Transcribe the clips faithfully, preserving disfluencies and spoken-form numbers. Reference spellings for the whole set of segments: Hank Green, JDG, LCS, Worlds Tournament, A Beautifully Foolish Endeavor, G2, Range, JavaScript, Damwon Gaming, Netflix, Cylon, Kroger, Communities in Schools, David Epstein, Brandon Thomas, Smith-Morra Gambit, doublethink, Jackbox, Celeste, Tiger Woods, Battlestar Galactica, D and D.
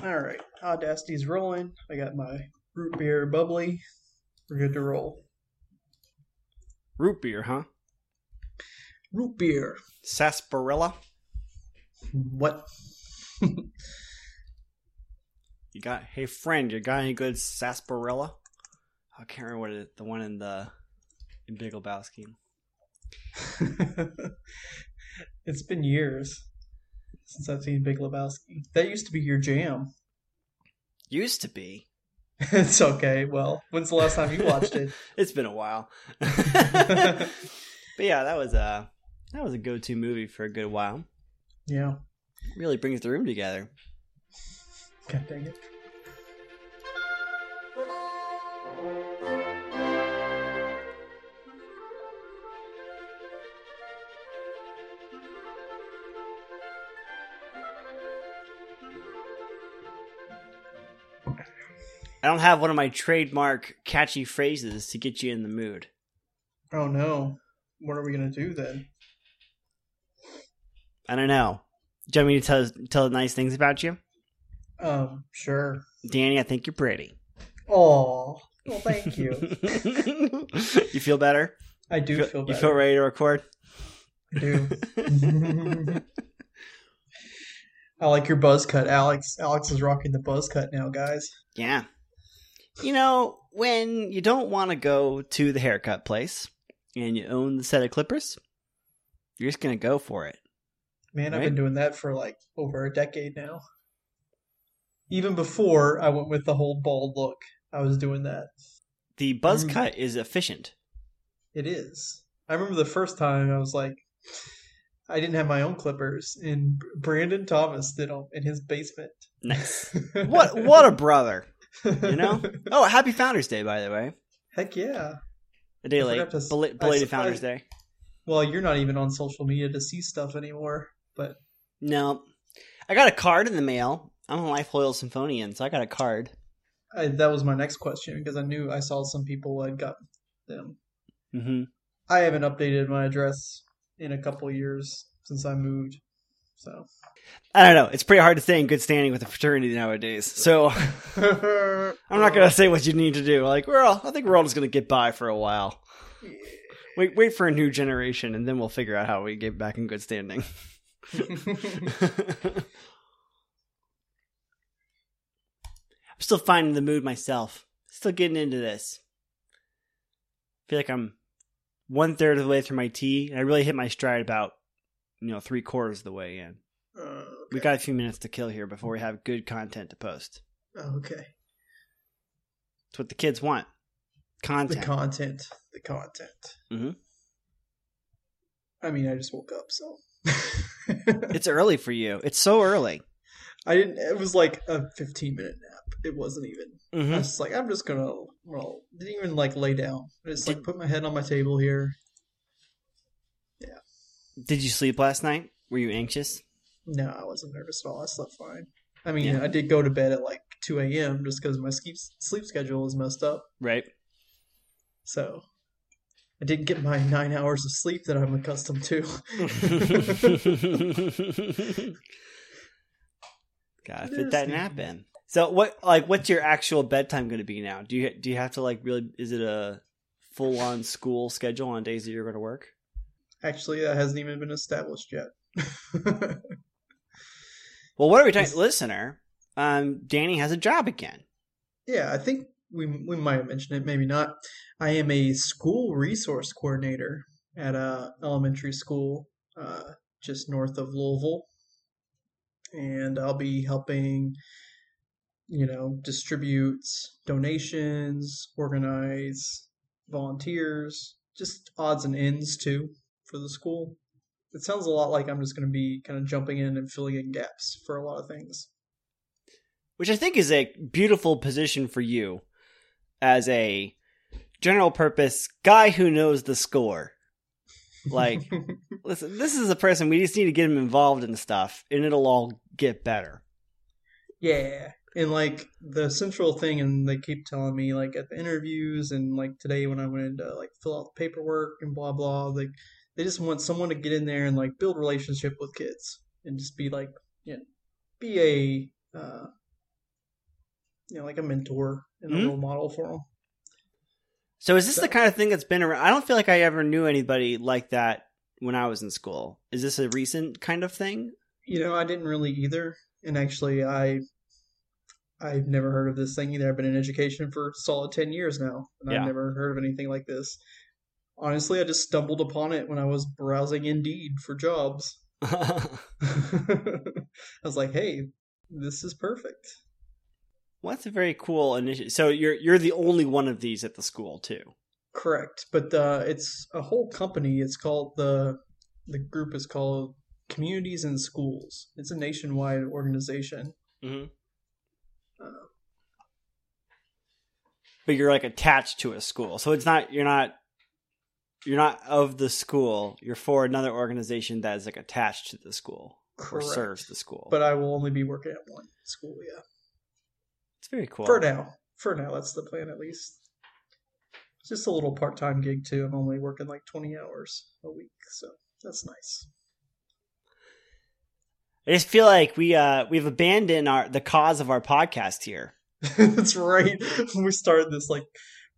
All right, Audacity's rolling. I got my root beer bubbly. We're good to roll. Root beer, huh? Root beer. Sarsaparilla? What? You got, hey friend, you got any good sarsaparilla? I can't remember what it is, the one in the in Big Lebowski. It's been years since I've seen Big Lebowski. That used to be your jam. Used to be? It's okay. Well, when's the last time you watched it? It's been a while. But yeah, that was a that was a go-to movie for a good while. Yeah, it really brings the room together. God dang it. I don't have one of my trademark catchy phrases to get you in the mood. Oh no. What are we going to do then? I don't know. Do you want me to tell, tell nice things about you? Um, sure. Danny, I think you're pretty. Oh, well, thank you. You feel better? I do you feel, feel better. You feel ready to record? I do. I like your buzz cut, Alex. Alex is rocking the buzz cut now, guys. Yeah. You know, when you don't want to go to the haircut place and you own the set of clippers, you're just going to go for it. Man, right? I've been doing that for like over a decade now. Even before I went with the whole bald look, I was doing that. The buzz remember, cut is efficient. It is. I remember the first time I was like, I didn't have my own clippers, and Brandon Thomas did them in his basement. Nice. What what a brother. You know? Oh, happy Founders Day, by the way. Heck yeah. A day late. To, Bel- belated Founders Day. Well, you're not even on social media to see stuff anymore, but... No. I got a card in the mail. I'm a Life Loyal Symphonian, so I got a card. I, that was my next question, because I knew I saw some people had got them. Mm-hmm. I haven't updated my address in a couple of years since I moved, so... I don't know. It's pretty hard to stay in good standing with the fraternity nowadays. So I'm not going to say what you need to do. Like we're all, I think we're all just going to get by for a while. Yeah. Wait, wait for a new generation, and then we'll figure out how we get back in good standing. I'm still finding the mood myself. Still getting into this. I feel like I'm one third of the way through my tea, and I really hit my stride about you know three quarters of the way in. Uh, okay. We got a few minutes to kill here before we have good content to post. Okay. It's what the kids want. Content. The content. The content. Mm-hmm. I mean, I just woke up, so. It's early for you. It's so early. I didn't, it was like a fifteen minute nap. It wasn't even. Mm-hmm. I was just like, I'm just going to roll. Didn't even like lay down. I just Did, like put my head on my table here. Yeah. Did you sleep last night? Were you anxious? No, I wasn't nervous at all. I slept fine. I mean, yeah. I did go to bed at like two a.m. just because my sleep schedule is messed up. Right. So I didn't get my nine hours of sleep that I'm accustomed to. Gotta fit that nap in. So what, like, what's your actual bedtime going to be now? Do you do you have to like really? Is it a full on school schedule on days that you're going to work? Actually, that hasn't even been established yet. Well, what are we talking, listener? Um, Danny has a job again. Yeah, I think we we might have mentioned it, maybe not. I am a school resource coordinator at a elementary school uh, just north of Louisville, and I'll be helping, you know, distribute donations, organize volunteers, just odds and ends too for the school. It sounds a lot like I'm just going to be kind of jumping in and filling in gaps for a lot of things. Which I think is a beautiful position for you as a general purpose guy who knows the score. Like, listen, this is a person, we just need to get him involved in stuff and it'll all get better. Yeah. And like the central thing, and they keep telling me like at the interviews and like today when I went in to like fill out the paperwork and blah, blah, like, they just want someone to get in there and like build relationship with kids and just be like, you know, be a uh, you know, like a mentor and a mm-hmm. role model for them. So is this so. the kind of thing that's been around? I don't feel like I ever knew anybody like that when I was in school. Is this a recent kind of thing? You know, I didn't really either. And actually, I, I've never heard of this thing either. I've been in education for a solid ten years now, and yeah. I've never heard of anything like this. Honestly, I just stumbled upon it when I was browsing Indeed for jobs. I was like, hey, this is perfect. Well, that's a very cool initiative. So you're you're the only one of these at the school, too. Correct. But uh, it's a whole company. It's called the the group is called Communities in Schools. It's a nationwide organization. Mm-hmm. Uh, but you're like attached to a school, so it's not you're not you're not of the school. You're for another organization that is like attached to the school correct. Or serves the school. But I will only be working at one school. Yeah. It's very cool. For now. For now, that's the plan at least. It's just a little part-time gig too. I'm only working like twenty hours a week, so that's nice. I just feel like we uh, we've abandoned our the cause of our podcast here. That's right. When we started this like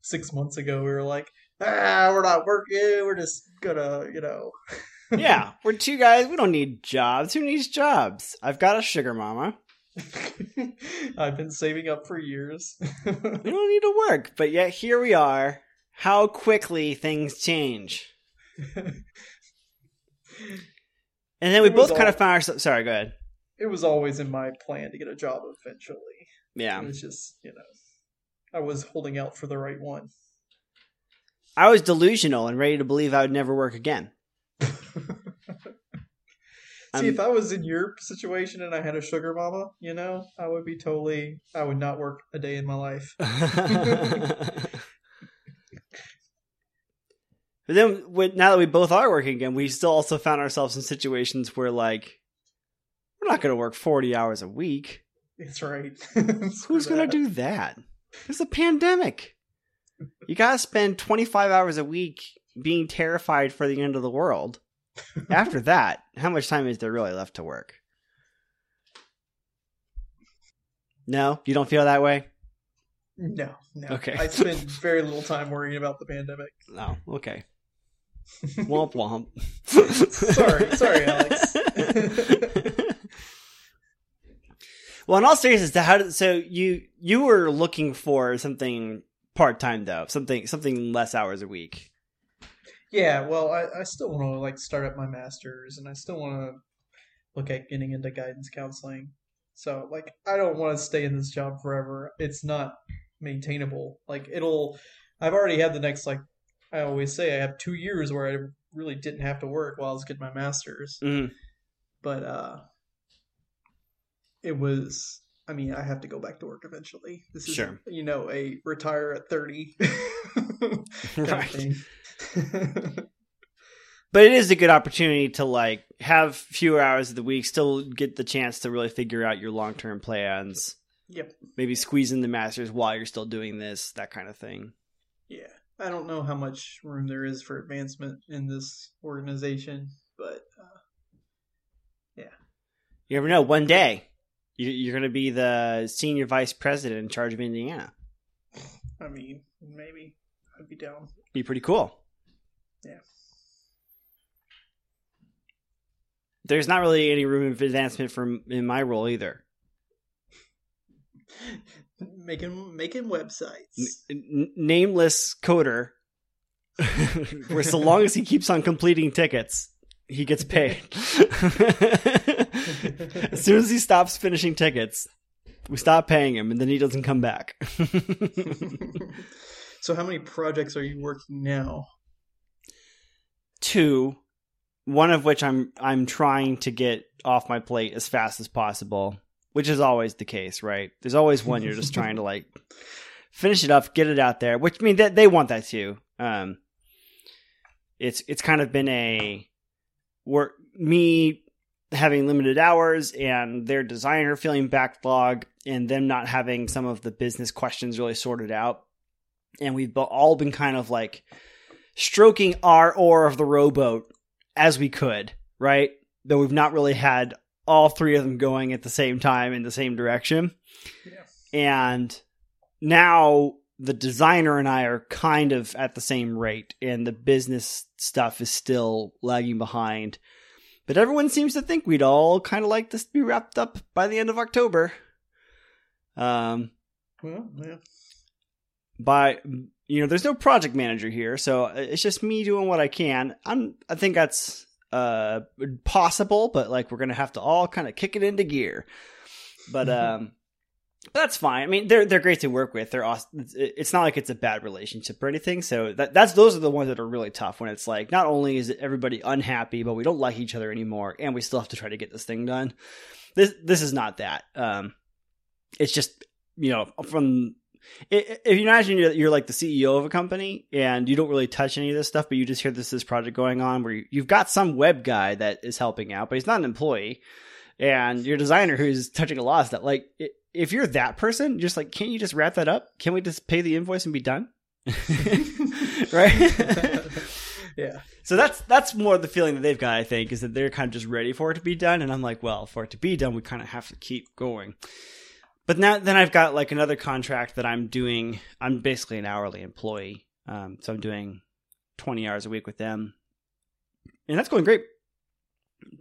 six months ago, we were like, ah, we're not working. We're just gonna, you know. Yeah, we're two guys. We don't need jobs. Who needs jobs? I've got a sugar mama. I've been saving up for years. We don't need to work, but yet here we are. How quickly things change. And then we it both kind al- of found ourselves. Sorry, go ahead. It was always in my plan to get a job eventually. Yeah, it's just you know, I was holding out for the right one. I was delusional and ready to believe I would never work again. See, um, if I was in your situation and I had a sugar mama, you know, I would be totally, I would not work a day in my life. But then now that we both are working again, we still also found ourselves in situations where like, we're not going to work forty hours a week. That's right. Who's going to do that? There's a pandemic. You got to spend twenty-five hours a week being terrified for the end of the world. After that, how much time is there really left to work? No? You don't feel that way? No, no. Okay. I spend very little time worrying about the pandemic. Oh, okay. Womp womp. sorry, sorry, Alex. Well, in all seriousness, how did, so you you were looking for something part-time, though. Something, something less hours a week. Yeah, well, I, I still want to like start up my master's, and I still want to look at getting into guidance counseling. So, like, I don't want to stay in this job forever. It's not maintainable. Like, it'll. I've already had the next like. I always say I have two years where I really didn't have to work while I was getting my master's. Mm. But uh, it was. I mean, I have to go back to work eventually. This is, sure. you know, a retire at thirty. Right. But it is a good opportunity to like have fewer hours of the week, still get the chance to really figure out your long-term plans. Yep. Maybe squeeze in the masters while you're still doing this, that kind of thing. Yeah. I don't know how much room there is for advancement in this organization, but uh, yeah. You never know. One day you're going to be the senior vice president in charge of Indiana. I mean, maybe. I'd be down. Be pretty cool. Yeah. There's not really any room for advancement from in my role either. Making making websites. N- n- nameless coder. Where so long as he keeps on completing tickets, he gets paid. As soon as he stops finishing tickets, we stop paying him, and then he doesn't come back. So how many projects are you working now? Two, one of which I'm I'm trying to get off my plate as fast as possible, which is always the case, right? There's always one you're just trying to like finish it up, get it out there, which I mean they, they want that too. Um, it's it's kind of been a work me having limited hours and their designer feeling backlog and them not having some of the business questions really sorted out. And we've all been kind of like stroking our oar of the rowboat as we could, right? Though we've not really had all three of them going at the same time in the same direction. Yeah. And now the designer and I are kind of at the same rate, and the business stuff is still lagging behind. But everyone seems to think we'd all kind of like this to be wrapped up by the end of October. Um, well, yeah. By, you know, there's no project manager here, so it's just me doing what I can. I'm, I think that's uh, possible, but like we're going to have to all kind of kick it into gear. But um, that's fine. I mean, they're they're great to work with. They're awesome. It's not like it's a bad relationship or anything. So that that's those are the ones that are really tough, when it's like not only is everybody unhappy, but we don't like each other anymore, and we still have to try to get this thing done. This this is not that. Um, it's just, you know, from. If you imagine you're like the C E O of a company and you don't really touch any of this stuff, but you just hear this this project going on where you've got some web guy that is helping out, but he's not an employee, and your designer who's touching a lot of stuff. Like, if you're that person, just like, can't you just wrap that up? Can we just pay the invoice and be done? Right? Yeah. So that's that's more the feeling that they've got, I think, is that they're kind of just ready for it to be done. And I'm like, well, for it to be done, we kind of have to keep going. But now, then I've got like another contract that I'm doing. I'm basically an hourly employee. Um, so I'm doing twenty hours a week with them. And that's going great.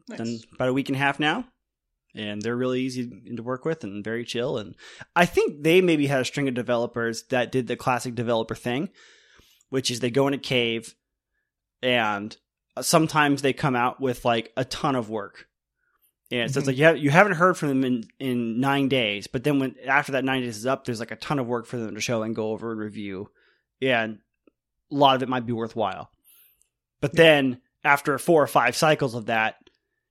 Nice. Done about a week and a half now. And they're really easy to work with and very chill. And I think they maybe had a string of developers that did the classic developer thing, which is they go in a cave and sometimes they come out with like a ton of work. Yeah, so it's like you, have, you haven't heard from them in, in nine days, but then when after that nine days is up, there's like a ton of work for them to show and go over and review, and a lot of it might be worthwhile. But yeah. Then after four or five cycles of that,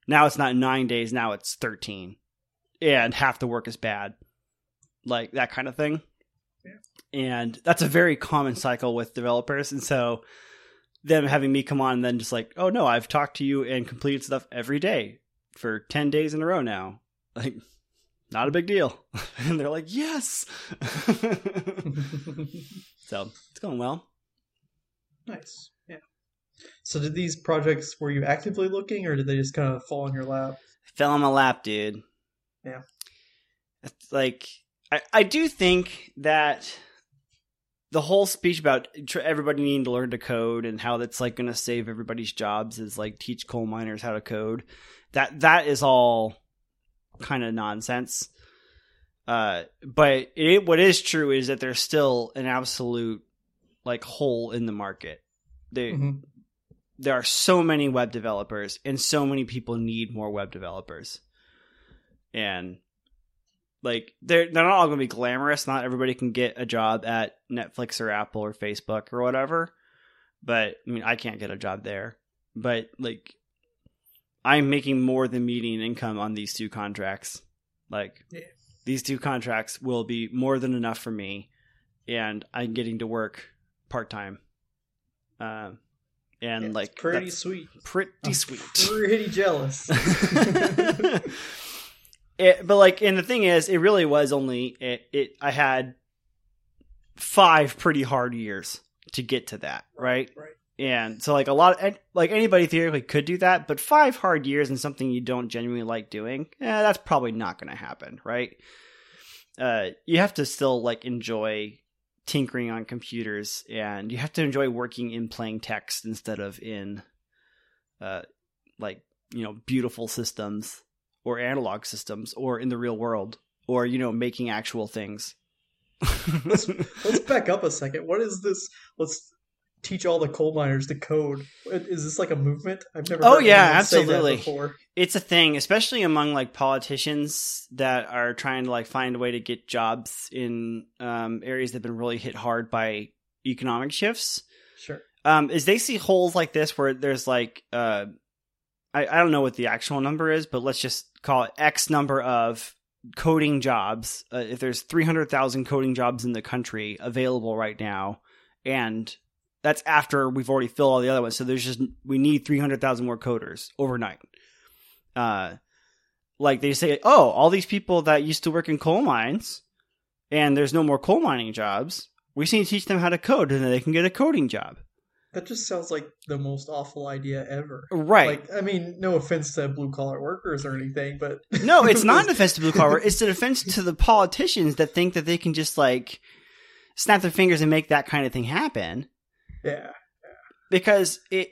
now it's not nine days, now it's thirteen, and half the work is bad, like that kind of thing. Yeah. And that's a very common cycle with developers, and so them having me come on and then just like, oh no, I've talked to you and completed stuff every day for ten days in a row now, like not a big deal. And they're like, yes. So it's going well. Nice. Yeah. So did these projects, were you actively looking, or did they just kind of fall on your lap? It fell on my lap, dude. Yeah. It's like, I, I do think that the whole speech about everybody needing to learn to code and how that's like going to save everybody's jobs is like teach coal miners how to code. That that is all kind of nonsense. Uh, but it, what is true is that there's still an absolute like hole in the market. They, mm-hmm. There are so many web developers, and so many people need more web developers. And like they're they're not all going to be glamorous. Not everybody can get a job at Netflix or Apple or Facebook or whatever. But I mean, I can't get a job there. But like, I'm making more than median income on these two contracts. Like, yeah. These two contracts will be more than enough for me, and I'm getting to work part time. Um, and yeah, like, pretty that's sweet, pretty I'm sweet, pretty jealous. it, but like, and the thing is, it really was only it, it. I had five pretty hard years to get to that. Right. Right. And so like a lot of, like anybody theoretically could do that, but five hard years and something you don't genuinely like doing, eh, that's probably not going to happen. Right. Uh, you have to still like enjoy tinkering on computers, and you have to enjoy working in plain text instead of in, uh, like, you know, beautiful systems or analog systems or in the real world or, you know, making actual things. let's, let's back up a second. What is this? Let's, teach all the coal miners to code. Is this like a movement? I've never heard oh yeah absolutely before. It's a thing, especially among like politicians that are trying to like find a way to get jobs in um areas that have been really hit hard by economic shifts. Sure. Um is they see holes like this where there's like uh I, I don't know what the actual number is, but let's just call it X number of coding jobs. Uh, if there's three hundred thousand coding jobs in the country available right now, and that's after we've already filled all the other ones. So there's just, we need three hundred thousand more coders overnight. Uh, like they say, oh, all these people that used to work in coal mines and there's no more coal mining jobs, we just need to teach them how to code and then they can get a coding job. That just sounds like the most awful idea ever. Right. Like, I mean, no offense to blue-collar workers or anything, but... No, it's not an offense to blue-collar workers. It's an offense to the politicians that think that they can just, like, snap their fingers and make that kind of thing happen. Yeah. yeah. Because, it,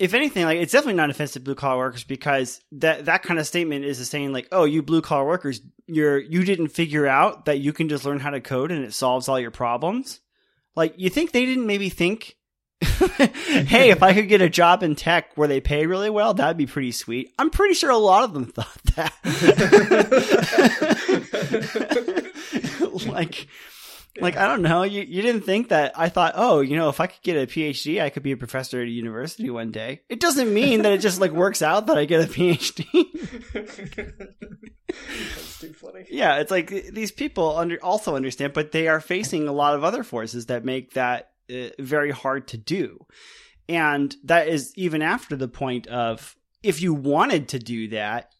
if anything, like, it's definitely not an offense to blue-collar workers because that, that kind of statement is saying, like, oh, you blue-collar workers, you're, you didn't figure out that you can just learn how to code and it solves all your problems. Like, you think they didn't maybe think... hey, if I could get a job in tech where they pay really well, that'd be pretty sweet. I'm pretty sure a lot of them thought that. like, like I don't know. You you didn't think that? I thought, oh, you know, if I could get a P H D, I could be a professor at a university one day. It doesn't mean that it just like works out that I get a P H D. That's too funny. Yeah, it's like these people under also understand, but they are facing a lot of other forces that make that very hard to do. And that is even after the point of if you wanted to do that,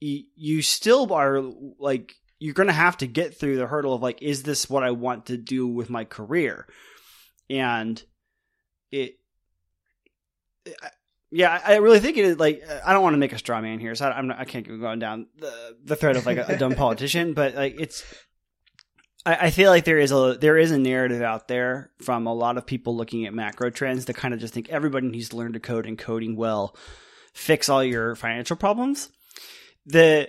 you, you still are like, you're going to have to get through the hurdle of like, is this what I want to do with my career? And it, yeah, I really think it is like, I don't want to make a straw man here. So I, I'm not, I can't keep going down the, the thread of like a, a dumb politician, but like it's, I feel like there is a there is a narrative out there from a lot of people looking at macro trends that kind of just think everybody needs to learn to code and coding will fix all your financial problems. The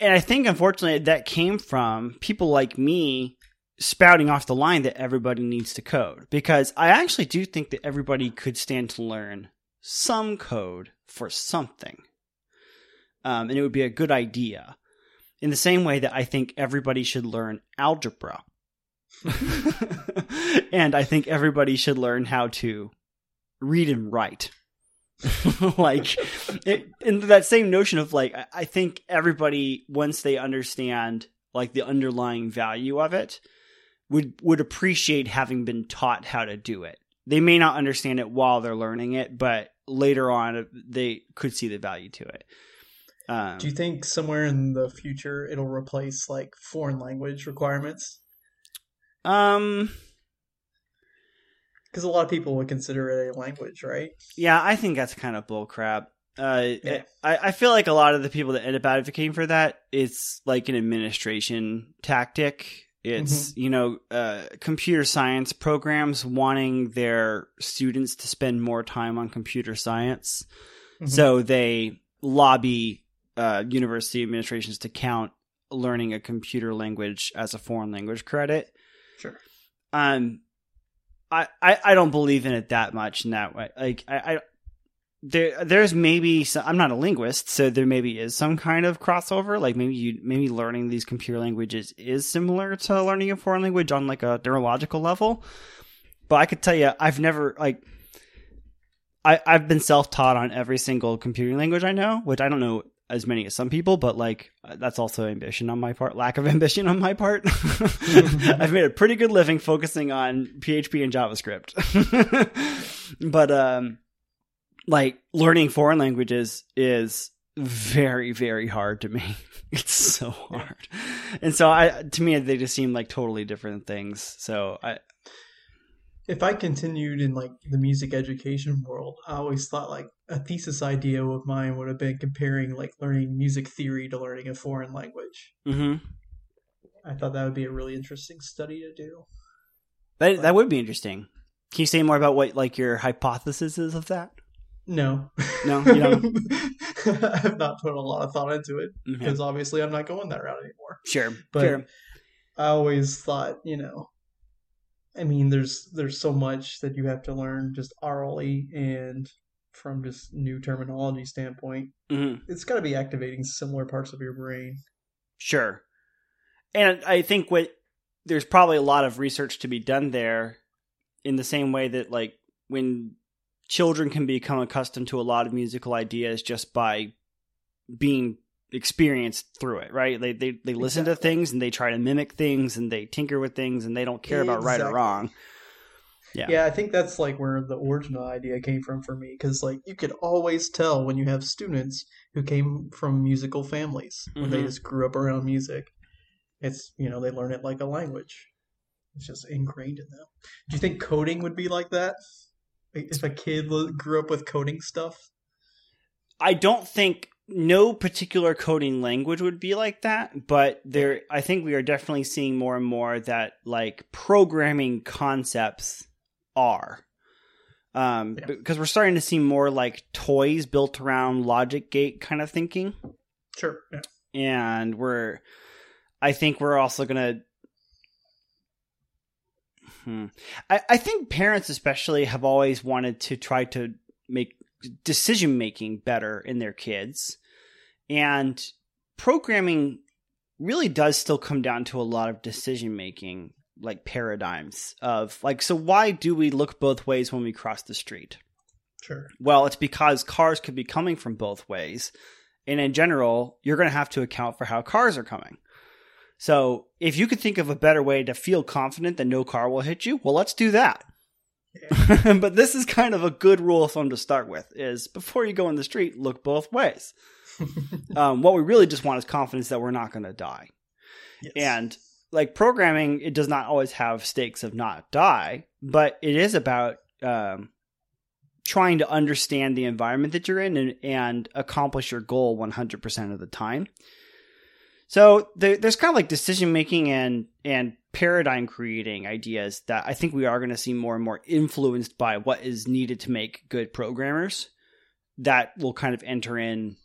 and I think unfortunately that came from people like me spouting off the line that everybody needs to code, because I actually do think that everybody could stand to learn some code for something, um, and it would be a good idea. In the same way that I think everybody should learn algebra. And I think everybody should learn how to read and write. Like, it, and that same notion of like, I think everybody, once they understand like the underlying value of it, would, would appreciate having been taught how to do it. They may not understand it while they're learning it, but later on they could see the value to it. Um, Do you think somewhere in the future it'll replace like foreign language requirements? Um, because a lot of people would consider it a language, right? Yeah, I think that's kind of bullcrap. Uh, yeah. I, I feel like a lot of the people that end up advocating for that, it's like an administration tactic. It's, mm-hmm. you know, uh, computer science programs wanting their students to spend more time on computer science. Mm-hmm. So they lobby Uh, university administrations to count learning a computer language as a foreign language credit. Sure. Um, I, I, I don't believe in it that much in that way. Like I, I there there's maybe some, I'm not a linguist, so there maybe is some kind of crossover. Like maybe you maybe learning these computer languages is similar to learning a foreign language on like a neurological level. But I could tell you, I've never like. I, I've been self-taught on every single computing language I know, which I don't know as many as some people, but like that's also ambition on my part, lack of ambition on my part. I've made a pretty good living focusing on P H P and JavaScript. But um, like learning foreign languages is very, very hard to me. It's so hard. And so I, to me, they just seem like totally different things. So I... If I continued in like the music education world, I always thought like a thesis idea of mine would have been comparing like learning music theory to learning a foreign language. Mm-hmm. I thought that would be a really interesting study to do. That but, that would be interesting. Can you say more about what like your hypothesis is of that? No, no, you don't. I've not put a lot of thought into it mm-hmm. because obviously I'm not going that route anymore. Sure, but sure. I always thought, you know. I mean, there's there's so much that you have to learn just orally and from just new terminology standpoint. Mm-hmm. It's got to be activating similar parts of your brain. Sure. And I think what there's probably a lot of research to be done there in the same way that, like, when children can become accustomed to a lot of musical ideas just by being experienced through it, right? They they, they listen exactly. to things and they try to mimic things and they tinker with things and they don't care exactly. about right or wrong. Yeah. Yeah, I think that's like where the original idea came from for me, because like you could always tell when you have students who came from musical families mm-hmm. when they just grew up around music. It's, you know, they learn it like a language. It's just ingrained in them. Do you think coding would be like that? if a kid grew up with coding stuff? I don't think no particular coding language would be like that, but there, I think we are definitely seeing more and more that like programming concepts are. Um, yeah. Because we're starting to see more like toys built around logic gate kind of thinking. Sure. Yeah. And we're, I think we're also going to, hmm. I, I think parents especially have always wanted to try to make decision making better in their kids. And programming really does still come down to a lot of decision making, like paradigms of like, so why do we look both ways when we cross the street? Sure. Well, it's because cars could be coming from both ways. And in general, you're going to have to account for how cars are coming. So if you could think of a better way to feel confident that no car will hit you, well, let's do that. Yeah. But this is kind of a good rule of thumb to start with is before you go in the street, look both ways. um, what we really just want is confidence that we're not going to die. Yes. And like programming, it does not always have stakes of not die, but it is about um, trying to understand the environment that you're in and, and accomplish your goal one hundred percent of the time. So there, there's kind of like decision making and and paradigm creating ideas that I think we are going to see more and more influenced by what is needed to make good programmers that will kind of enter in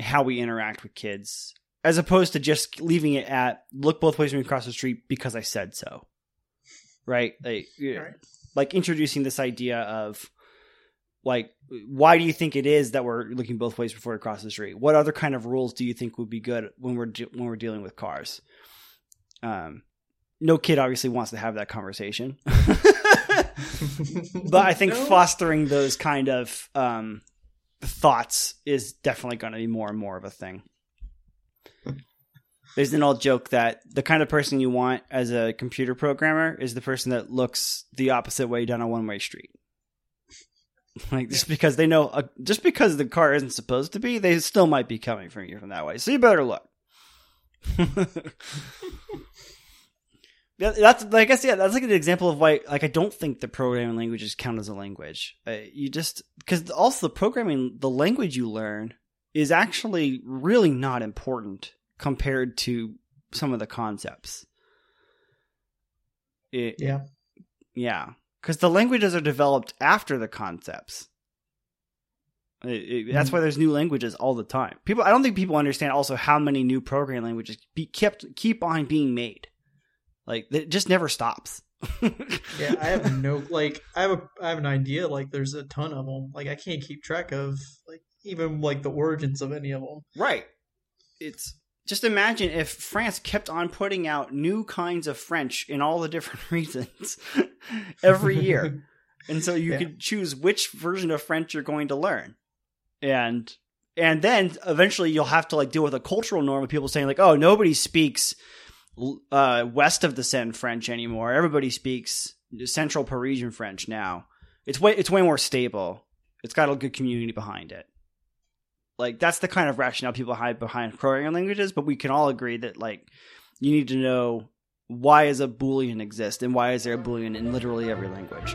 how we interact with kids as opposed to just leaving it at look both ways when we cross the street because I said so, right? Like, right. like introducing this idea of like, why do you think it is that we're looking both ways before we cross the street? What other kind of rules do you think would be good when we're de- when we're dealing with cars? Um, no kid obviously wants to have that conversation, but I think no. fostering those kind of um, thoughts is definitely going to be more and more of a thing. There's an old joke that the kind of person you want as a computer programmer is the person that looks the opposite way down a one-way street. Like just because they know, uh, just because the car isn't supposed to be, they still might be coming from you from that way. So you better look. That's like I said, that's like an example of why, like I don't think the programming languages count as a language. Uh, you just because also the programming, the language you learn is actually really not important compared to some of the concepts. It, yeah, yeah. Because the languages are developed after the concepts. It, it, that's why there's new languages all the time. People, I don't think people understand also how many new programming languages be kept keep on being made. Like it just never stops. yeah, I have no like. I have a, I have an idea. Like there's a ton of them. Like I can't keep track of like even like the origins of any of them. Right. It's. Just imagine if France kept on putting out new kinds of French in all the different regions every year. And so you yeah. could choose which version of French you're going to learn. And and then eventually you'll have to like deal with a cultural norm of people saying like, oh, nobody speaks uh, west of the Seine French anymore. Everybody speaks Central Parisian French now. It's way it's way more stable. It's got a good community behind it. Like, that's the kind of rationale people hide behind programming languages, but we can all agree that, like, you need to know why is a Boolean exist and why is there a Boolean in literally every language.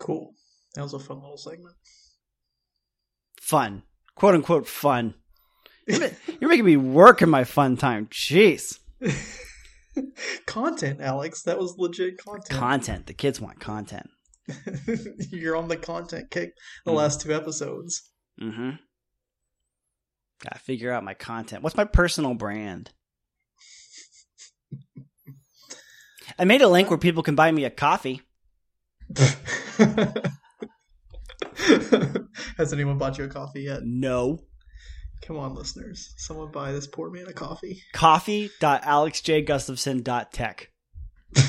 Cool. That was a fun little segment. Fun. Quote unquote fun. You're making me work in my fun time. Jeez. Content, Alex. That was legit content. Content. The kids want content. You're on the content kick the mm-hmm. last two episodes. Mm-hmm. Gotta figure out my content. What's my personal brand? I made a link where people can buy me a coffee. Has anyone bought you a coffee yet? No. Come on, listeners. Someone buy this poor man a coffee. coffee dot alex j gustafson dot tech There's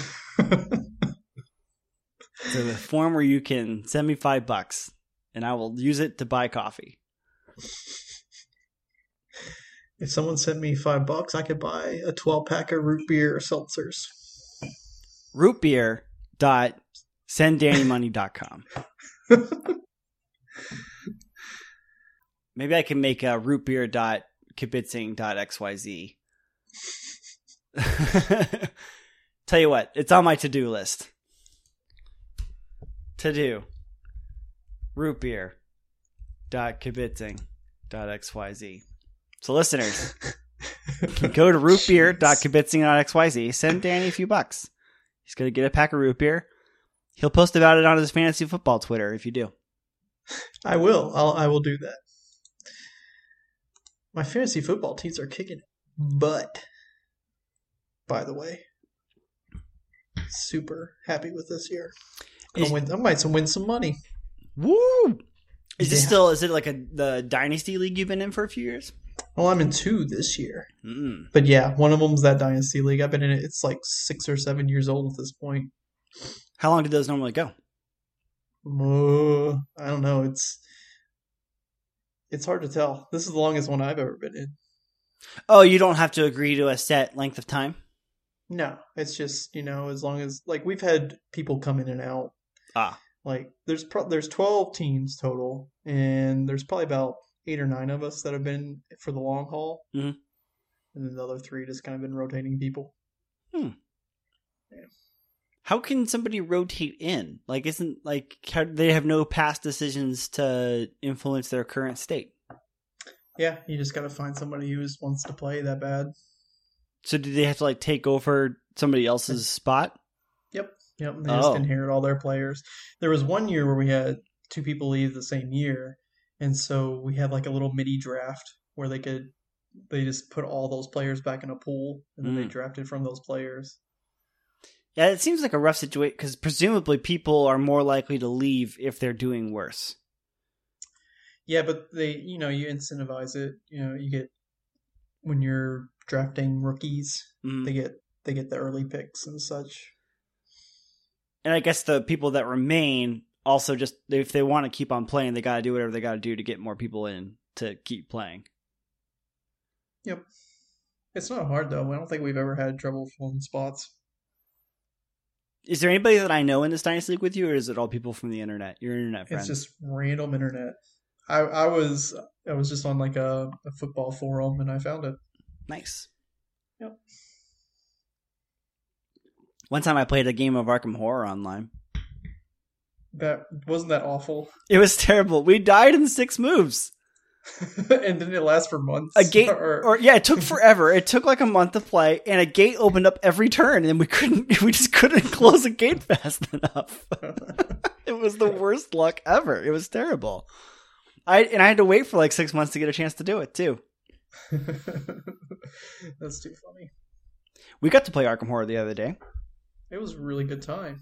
a form where you can send me five bucks, and I will use it to buy coffee. If someone sent me five bucks, I could buy a twelve-pack of root beer or seltzers. root beer dot send danny money dot com Maybe I can make a root beer dot kibitzing dot x y z. Tell you what, it's on my to-do list. To-do. root beer dot kibitzing dot x y z. So listeners, you can go to root beer dot kibitzing dot x y z. Send Danny a few bucks. He's going to get a pack of root beer. He'll post about it on his fantasy football Twitter if you do. I will. I'll, I will do that. My fantasy football teams are kicking butt, by the way. Super happy with this year. Is, win, I might win some money. Woo! Is yeah. it still, is it like a the Dynasty League you've been in for a few years? Well, I'm in two this year. Mm. But yeah, one of them's that Dynasty League. I've been in it. It's like six or seven years old at this point. How long do those normally go? Uh, I don't know. It's it's hard to tell. This is the longest one I've ever been in. Oh, you don't have to agree to a set length of time? No, it's just, you know, as long as, like, we've had people come in and out. Ah. Like, there's pro- there's twelve teams total, and there's probably about eight or nine of us that have been for the long haul. Mm-hmm. And then the other three just kind of been rotating people. Hmm. Yeah. How can somebody rotate in? Like, isn't, like, how, they have no past decisions to influence their current state. Yeah, you just got to find somebody who just wants to play that bad. So do they have to, like, take over somebody else's spot? Yep. Yep. They oh. just inherit all their players. There was one year where we had two people leave the same year. And so we had, like, a little mini draft where they could, they just put all those players back in a pool and then mm. they drafted from those players. Yeah, it seems like a rough situation because presumably people are more likely to leave if they're doing worse. Yeah, but they, you know, you incentivize it. You know, you get when you're drafting rookies, mm. they get they get the early picks and such. And I guess the people that remain also just if they want to keep on playing, they got to do whatever they got to do to get more people in to keep playing. Yep, it's not hard though. I don't think we've ever had trouble filling spots. Is there anybody that I know in this Dynasty League with you, or is it all people from the internet? Your internet friends? It's just random internet. I, I was I was just on like a, a football forum, and I found it. Nice. Yep. One time I played a game of Arkham Horror online. That wasn't that awful. It was terrible. We died in six moves. And didn't it last for months? A gate, or... or yeah, it took forever. It took like a month to play, and a gate opened up every turn, and we couldn't. We just couldn't close a gate fast enough. It was the worst luck ever. It was terrible. I and I had to wait for like six months to get a chance to do it too. That's too funny. We got to play Arkham Horror the other day. It was a really good time.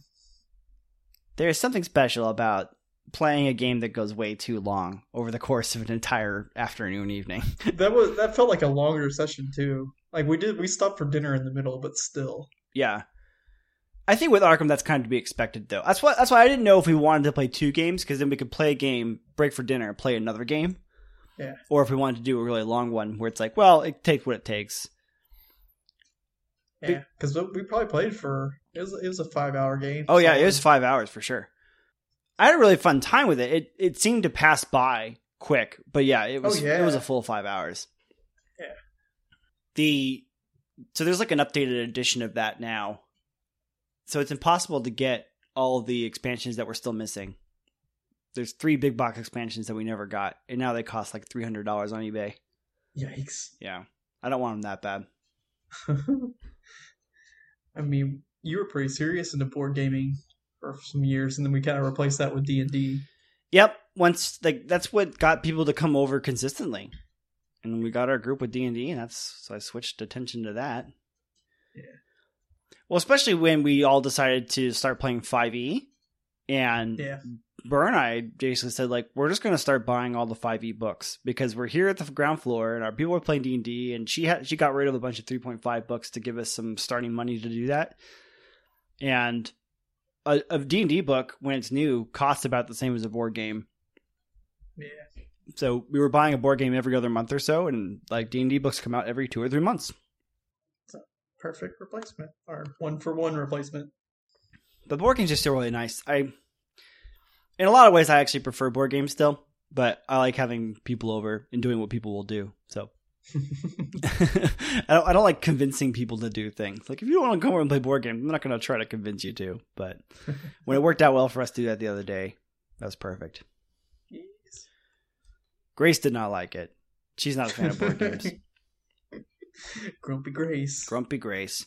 There is something special about playing a game that goes way too long over the course of an entire afternoon, evening. That was that felt like a longer session too. Like we did, we stopped for dinner in the middle, but still. Yeah, I think with Arkham that's kind of to be expected though. That's why that's why I didn't know if we wanted to play two games because then we could play a game, break for dinner, play another game. Yeah. Or if we wanted to do a really long one where it's like, well, it takes what it takes. Yeah, because we probably played for it was it was a five hour game. Oh so. Yeah, it was five hours for sure. I had a really fun time with it. It it seemed to pass by quick, but yeah, it was oh, yeah. it was a full five hours. Yeah. The so there's like an updated edition of that now, so it's impossible to get all the expansions that we're still missing. There's three big box expansions that we never got, and now they cost like three hundred dollars on eBay. Yikes! Yeah, I don't want them that bad. I mean, you were pretty serious into board gaming. For some years, and then we kind of replaced that with D and D. Yep, once like that's what got people to come over consistently, and we got our group with D and D, and that's so I switched attention to that. Yeah. Well, especially when we all decided to start playing five E, and yeah. Burr and I basically said like we're just going to start buying all the five E books because we're here at the ground floor, and our people are playing D and D, and she had she got rid of a bunch of three point five books to give us some starting money to do that, and. A, a D and D book, when it's new, costs about the same as a board game. Yeah. So we were buying a board game every other month or so, and like D and D books come out every two or three months. It's a perfect replacement, or one-for-one replacement. But board games are still really nice. I, in a lot of ways, I actually prefer board games still. but I like having people over and doing what people will do. So I, don't, I don't like convincing people to do things. Like, if you want to come over and play board games, I'm not going to try to convince you to. But when it worked out well for us to do that the other day, that was perfect. Yes. Grace did not like it. She's not a fan of board games. Grumpy Grace. Grumpy Grace.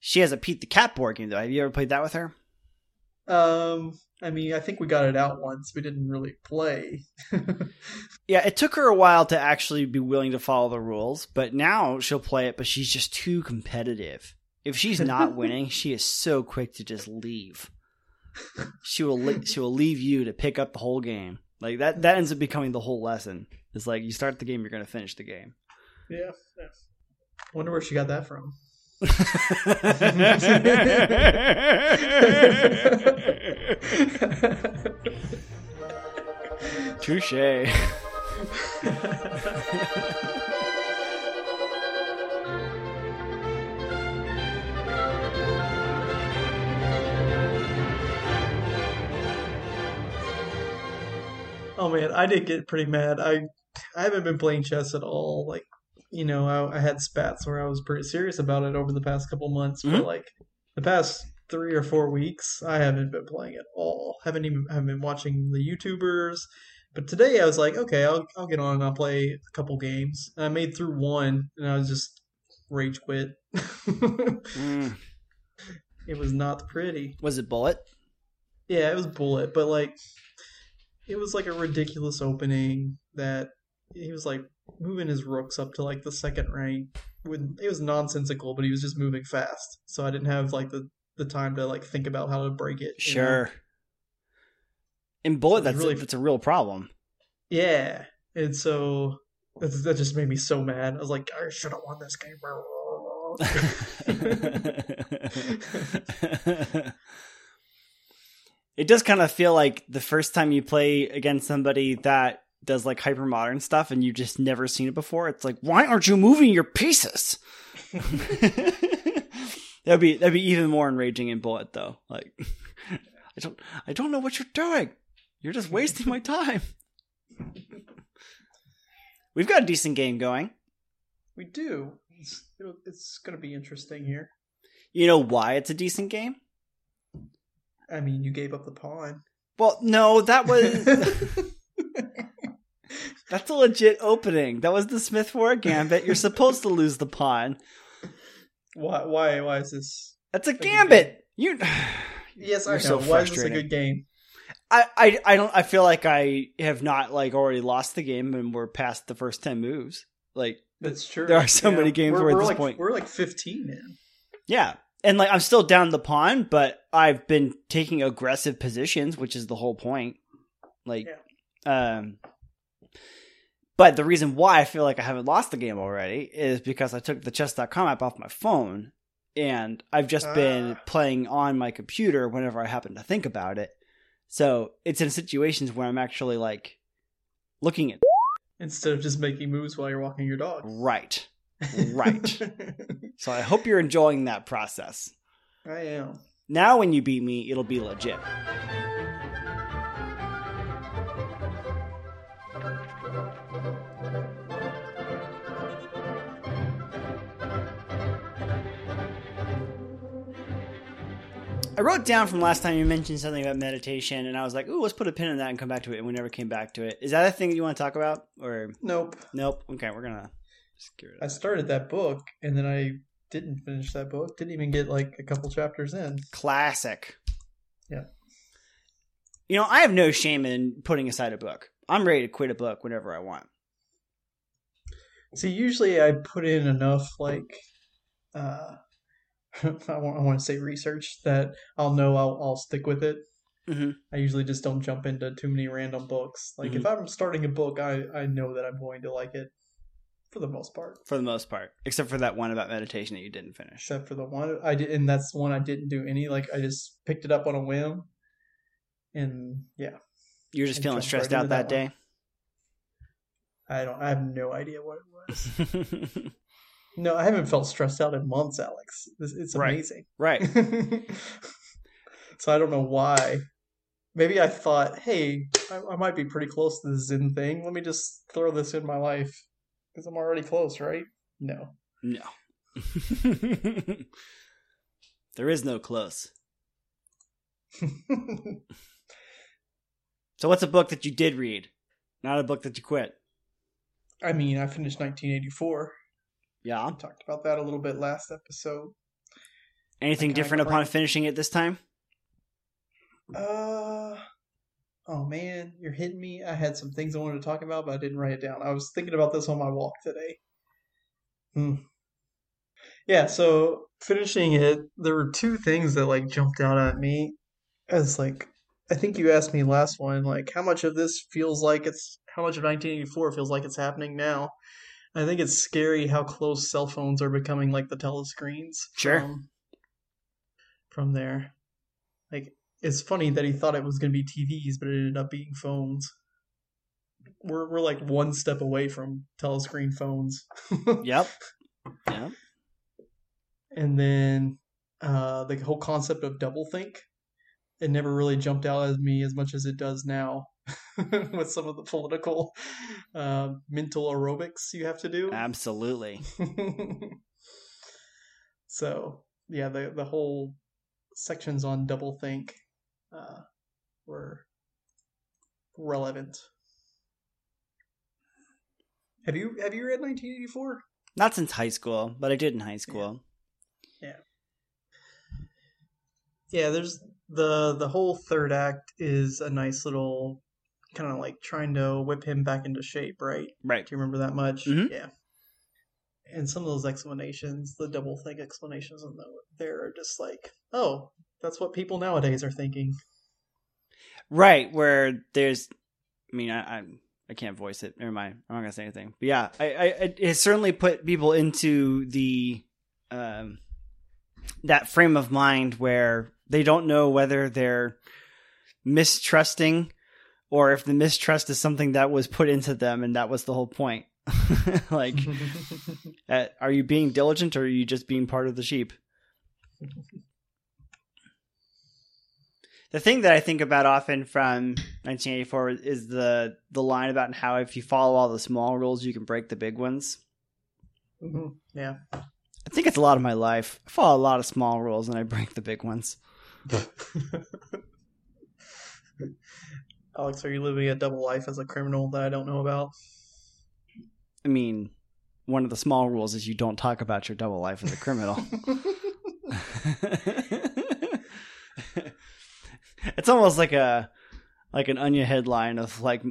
She has a Pete the Cat board game, though. Have you ever played that with her? Um, I mean, I think we got it out once. We didn't really play. Yeah, it took her a while to actually be willing to follow the rules, but now she'll play it, but she's just too competitive. If she's not winning, she is so quick to just leave. She will li- she will leave you to pick up the whole game. Like, that, that ends up becoming the whole lesson. It's like, you start the game, you're going to finish the game. Yeah, yeah. Wonder where she got that from. Touché. Oh man, I did get pretty mad. I I haven't been playing chess at all. Like, you know, I, I had spats where I was pretty serious about it over the past couple months, but mm-hmm. like the past three or four weeks, I haven't been playing at all. Haven't even haven't been watching the YouTubers. But today I was like, okay, I'll I'll get on and I'll play a couple games. And I made through one, and I was just rage quit. mm. It was not pretty. Was it Bullet? Yeah, it was Bullet, but like it was like a ridiculous opening that he was like moving his rooks up to like the second rank. With, it was nonsensical, but he was just moving fast, so I didn't have like the, the time to like think about how to break it. Sure. Know? In Bullet, so that's really, it's a real problem. Yeah, and so that's, that just made me so mad. I was like, I should have won this game. It does kind of feel like the first time you play against somebody that does like hyper modern stuff and you've just never seen it before. It's like, why aren't you moving your pieces? that'd be that'd be even more enraging in Bullet, though. Like, I don't I don't know what you're doing. You're just wasting my time. We've got a decent game going. We do. It's, it's going to be interesting here. You know why it's a decent game? I mean, you gave up the pawn. Well, no, that was. That's a legit opening. That was the Smith-Morra Gambit. You're supposed to lose the pawn. Why? Why? Why is this? That's a, a gambit. You. Yes, I know. So why is this a good game? I, I, I don't. I feel like I have not like already lost the game and we're past the first ten moves. Like that's true. There are so yeah. many games we're, where we're at this like, point we're like fifteen now. Yeah, and like I'm still down the pawn, but I've been taking aggressive positions, which is the whole point. Like, yeah. um. But the reason why I feel like I haven't lost the game already is because I took the chess dot com app off my phone and I've just uh. been playing on my computer whenever I happen to think about it. So it's in situations where I'm actually like looking at instead of just making moves while you're walking your dog. Right. Right. So I hope you're enjoying that process. I am. Now when you beat me, it'll be legit. I wrote down from last time you mentioned something about meditation, and I was like, ooh, let's put a pin in that and come back to it, and we never came back to it. Is that a thing that you want to talk about? Or Nope. Nope. Okay, we're going to just get rid of that. I started that book, and then I didn't finish that book. Didn't even get, like, a couple chapters in. Classic. Yeah. You know, I have no shame in putting aside a book. I'm ready to quit a book whenever I want. See, usually I put in enough, like... uh I want, I want to say research that I'll know I'll, I'll stick with it. Mm-hmm. I usually just don't jump into too many random books. Like mm-hmm. if I'm starting a book, I, I know that I'm going to like it for the most part. For the most part, except for that one about meditation that you didn't finish. Except for the one I did, and that's the one I didn't do any. Like I just picked it up on a whim, and yeah, you're just feeling stressed right out that, that day. I don't. I have no idea what it was. No, I haven't felt stressed out in months, Alex. It's amazing. Right. right. So I don't know why maybe I thought, hey, I, I might be pretty close to the Zin thing. Let me just throw this in my life because I'm already close, right? No. No. There is no close. So what's a book that you did read? Not a book that you quit. I mean, I finished nineteen eighty-four. Yeah. We talked about that a little bit last episode. Anything like different upon finishing it this time? Uh, oh man, you're hitting me. I had some things I wanted to talk about, but I didn't write it down. I was thinking about this on my walk today. Hmm. Yeah, so finishing it, there were two things that like jumped out at me. As like, I think you asked me last one, like how much of this feels like it's, how much of nineteen eighty-four feels like it's happening now. I think it's scary how close cell phones are becoming like the telescreens. Sure. From, from there, like. It's funny that he thought it was going to be T Vs, but it ended up being phones. We're we're like one step away from telescreen phones. Yep. Yeah. And then uh, the whole concept of doublethink, it never really jumped out at me as much as it does now with some of the political uh, mental aerobics you have to do. Absolutely. So, yeah, the the whole sections on doublethink Uh, were relevant. Have you have you read nineteen eighty-four? Not since high school, but I did in high school. Yeah. Yeah, yeah there's the the whole third act is a nice little kind of like trying to whip him back into shape, right? Right. Do you remember that much? Mm-hmm. Yeah. And some of those explanations, the doublethink explanations on the, there are just like, oh, that's what people nowadays are thinking. Right, where there's, I mean, I I, I can't voice it. Never mind. I'm not going to say anything. But yeah, I, I, it has certainly put people into the, um, that frame of mind where they don't know whether they're mistrusting or if the mistrust is something that was put into them and that was the whole point. Like, uh, are you being diligent or are you just being part of the sheep? The thing that I think about often from nineteen eighty-four is the the line about how if you follow all the small rules, you can break the big ones. Mm-hmm. Yeah, I think it's a lot of my life. I follow a lot of small rules and I break the big ones. Alex, are you living a double life as a criminal that I don't know about? I mean, one of the small rules is you don't talk about your double life as a criminal. It's almost like a like an Onion headline of like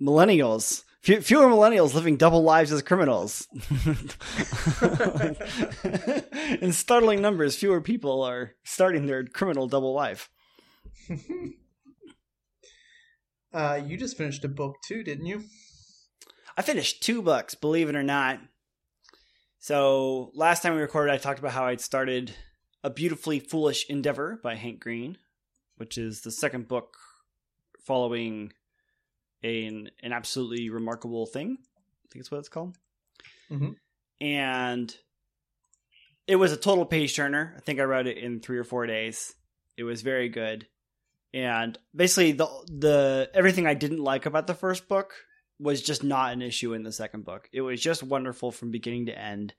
millennials, F- fewer millennials living double lives as criminals. In startling numbers, fewer people are starting their criminal double life. Uh, you just finished a book too, didn't you? I finished two books, believe it or not. So last time we recorded, I talked about how I'd started A Beautifully Foolish Endeavor by Hank Green, which is the second book following an an absolutely remarkable thing. I think that's what it's called. Mm-hmm. And it was a total page turner. I think I read it in three or four days. It was very good. And basically the the everything I didn't like about the first book was just not an issue in the second book. It was just wonderful from beginning to end.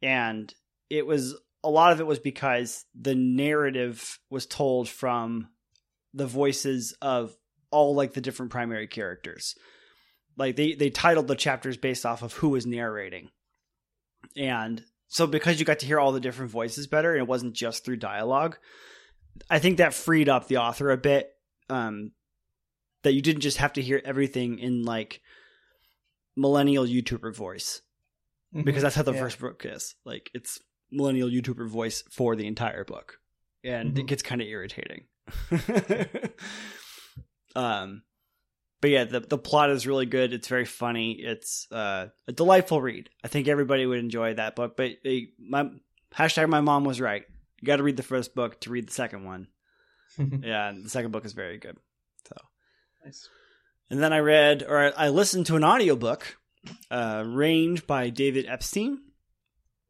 And it was, a lot of it was because the narrative was told from the voices of all like the different primary characters. Like they, they titled the chapters based off of who was narrating. And so because you got to hear all the different voices better, and it wasn't just through dialogue, I think that freed up the author a bit. Um, That you didn't just have to hear everything in like millennial YouTuber voice, mm-hmm. because that's how the yeah. first book is. Like it's millennial YouTuber voice for the entire book, and mm-hmm. it gets kind of irritating. um, but yeah, the the plot is really good. It's very funny. It's uh, a delightful read. I think everybody would enjoy that book. But hey, my hashtag my mom was right. You got to read the first book to read the second one. Yeah, the second book is very good. So. Nice. And then I read, or I listened to an audiobook, uh, Range by David Epstein.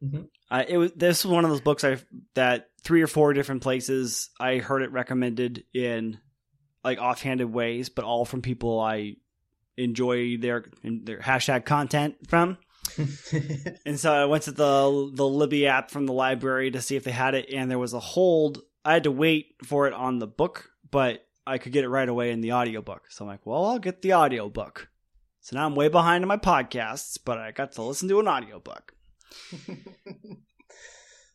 Mm-hmm. Uh, it was this was one of those books I that three or four different places I heard it recommended in like offhanded ways, but all from people I enjoy their their hashtag content from. And so I went to the the Libby app from the library to see if they had it, and there was a hold. I had to wait for it on the book, but I could get it right away in the audiobook. So I'm like, well, I'll get the audiobook. So now I'm way behind on my podcasts, but I got to listen to an audiobook.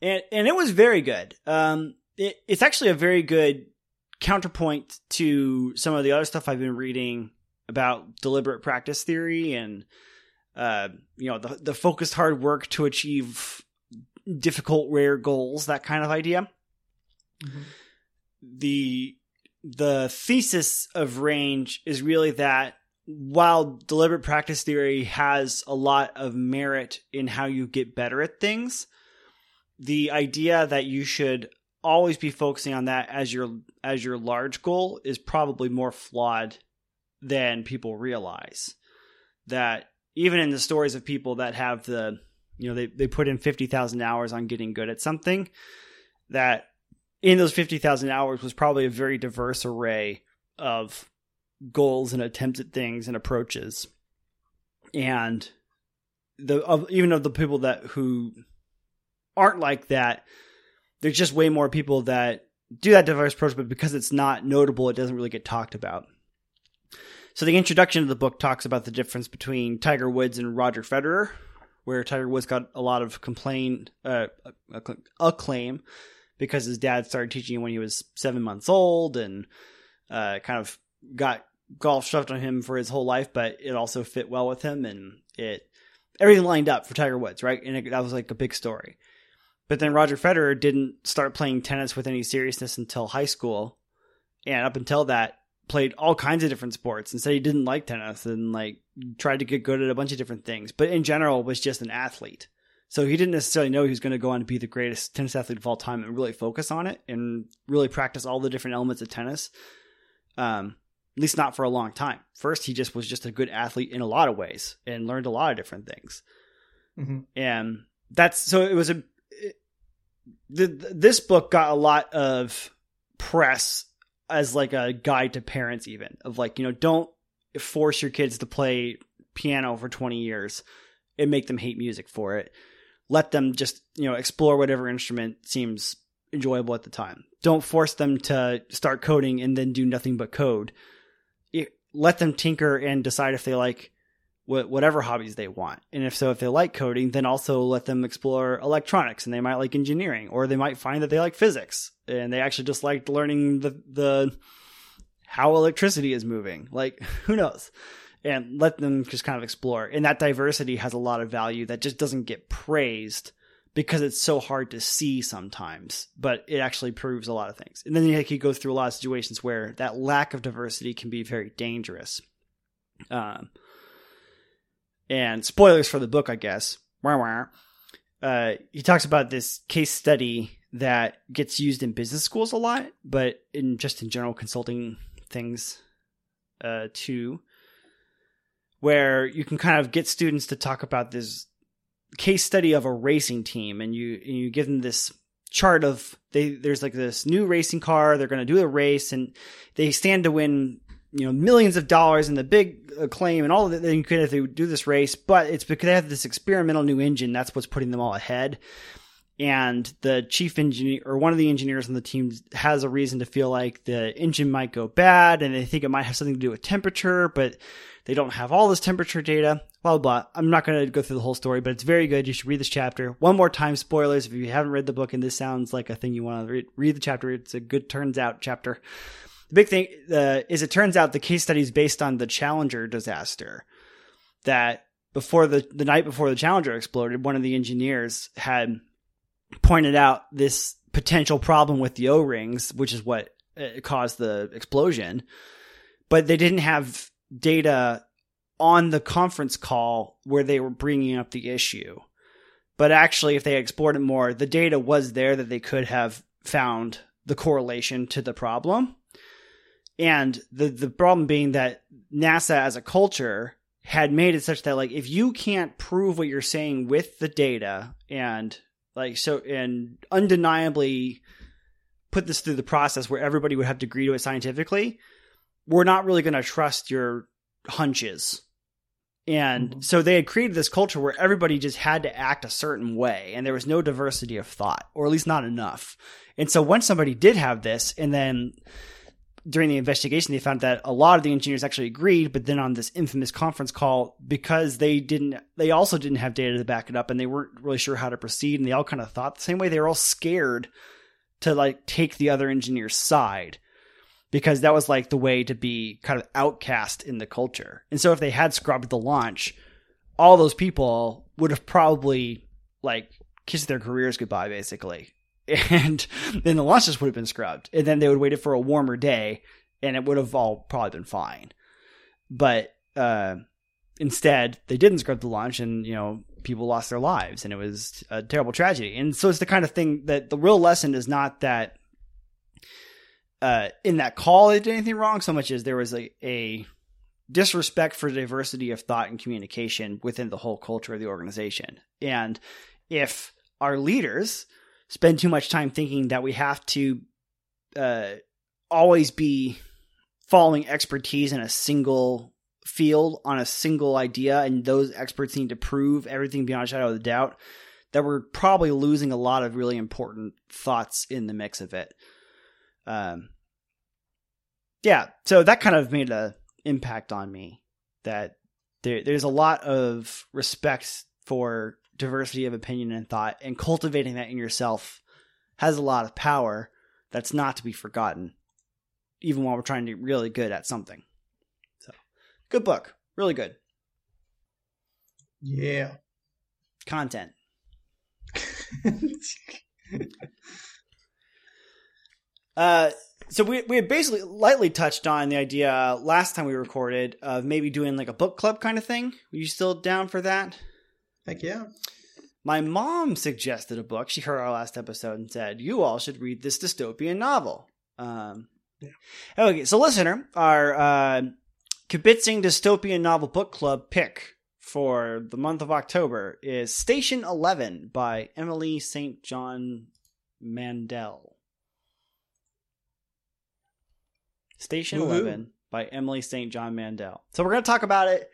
and and it was very good. Um, it, it's actually a very good counterpoint to some of the other stuff I've been reading about deliberate practice theory and uh, you know, the the focused hard work to achieve difficult, rare goals, that kind of idea. Mm-hmm. The the thesis of Range is really that while deliberate practice theory has a lot of merit in how you get better at things, the idea that you should always be focusing on that as your as your large goal is probably more flawed than people realize. That even in the stories of people that have the, you know, they, they put in fifty thousand hours on getting good at something, that in those fifty thousand hours was probably a very diverse array of goals and attempts at things and approaches. And the of, even of the people that who aren't like that, there's just way more people that do that diverse approach, but because it's not notable, it doesn't really get talked about. So the introduction of the book talks about the difference between Tiger Woods and Roger Federer, where Tiger Woods got a lot of complaint, uh, acclaim because his dad started teaching him when he was seven months old and uh, kind of got golf shoved on him for his whole life, but it also fit well with him and it everything lined up for Tiger Woods, right? And it, that was like a big story. But then Roger Federer didn't start playing tennis with any seriousness until high school, and up until that, played all kinds of different sports and said he didn't like tennis and like tried to get good at a bunch of different things, but in general was just an athlete. So he didn't necessarily know he was going to go on to be the greatest tennis athlete of all time and really focus on it and really practice all the different elements of tennis. Um, at least not for a long time. First, he just was just a good athlete in a lot of ways and learned a lot of different things. Mm-hmm. And that's, so it was a, it, the, this book got a lot of press as like a guide to parents, even of like, you know, don't force your kids to play piano for twenty years and make them hate music for it. Let them just, you know, explore whatever instrument seems enjoyable at the time. Don't force them to start coding and then do nothing but code. It, let them tinker and decide if they like wh- whatever hobbies they want. And if so, if they like coding, then also let them explore electronics, and they might like engineering, or they might find that they like physics and they actually just liked learning the, the how electricity is moving. Like, who knows? And let them just kind of explore. And that diversity has a lot of value that just doesn't get praised because it's so hard to see sometimes, but it actually proves a lot of things. And then you like, go through a lot of situations where that lack of diversity can be very dangerous. Um, and spoilers for the book, I guess. Uh, he talks about this case study that gets used in business schools a lot, but in just in general consulting things uh, too, where you can kind of get students to talk about this case study of a racing team, and you and you give them this chart of they there's like this new racing car, they're going to do a race, and they stand to win, you know, millions of dollars and the big acclaim and all of that they could if they do this race, but it's because they have this experimental new engine that's what's putting them all ahead. And the chief engineer or one of the engineers on the team has a reason to feel like the engine might go bad, and they think it might have something to do with temperature, but they don't have all this temperature data, blah, blah, blah. I'm not going to go through the whole story, but it's very good. You should read this chapter. One more time, spoilers. If you haven't read the book and this sounds like a thing you want to read, read the chapter. It's a good turns out chapter. The big thing uh, is it turns out the case study is based on the Challenger disaster, that before the, the night before the Challenger exploded, one of the engineers had pointed out this potential problem with the O-rings, which is what uh, caused the explosion, but they didn't have data on the conference call where they were bringing up the issue. But actually, if they exported more, the data was there that they could have found the correlation to the problem. And the, the problem being that NASA as a culture had made it such that, like, if you can't prove what you're saying with the data and Like so, and undeniably put this through the process where everybody would have to agree to it scientifically, we're not really going to trust your hunches. And mm-hmm. so they had created this culture where everybody just had to act a certain way, and there was no diversity of thought, or at least not enough. And so when somebody did have this, and then during the investigation, they found that a lot of the engineers actually agreed, but then on this infamous conference call, because they didn't, they also didn't have data to back it up, and they weren't really sure how to proceed. And they all kind of thought the same way. They were all scared to like take the other engineer's side, because that was like the way to be kind of outcast in the culture. And so if they had scrubbed the launch, all those people would have probably like kissed their careers goodbye, basically. And then the launches would have been scrubbed, and then they would have waited for a warmer day, and it would have all probably been fine. But uh, instead, they didn't scrub the launch, and you know, people lost their lives, and it was a terrible tragedy. And so it's the kind of thing that the real lesson is not that uh, in that call they did anything wrong, so much as there was a, a disrespect for diversity of thought and communication within the whole culture of the organization. And if our leaders spend too much time thinking that we have to uh, always be following expertise in a single field on a single idea, and those experts need to prove everything beyond a shadow of a doubt, that we're probably losing a lot of really important thoughts in the mix of it. Um, yeah, so that kind of made an impact on me, that there, there's a lot of respect for diversity of opinion and thought, and cultivating that in yourself has a lot of power that's not to be forgotten, even while we're trying to be really good at something. So good book, really good. Yeah. Content. uh, so we, we had basically lightly touched on the idea last time we recorded of maybe doing like a book club kind of thing. Are you still down for that? Heck yeah. My mom suggested a book. She heard our last episode and said, you all should read this dystopian novel. Um, yeah. Okay, so listener, our uh, Kibitzing Dystopian Novel Book Club pick for the month of October is Station Eleven by Emily Saint John Mandel. Station Woo-hoo. eleven by Emily Saint John Mandel. So we're going to talk about it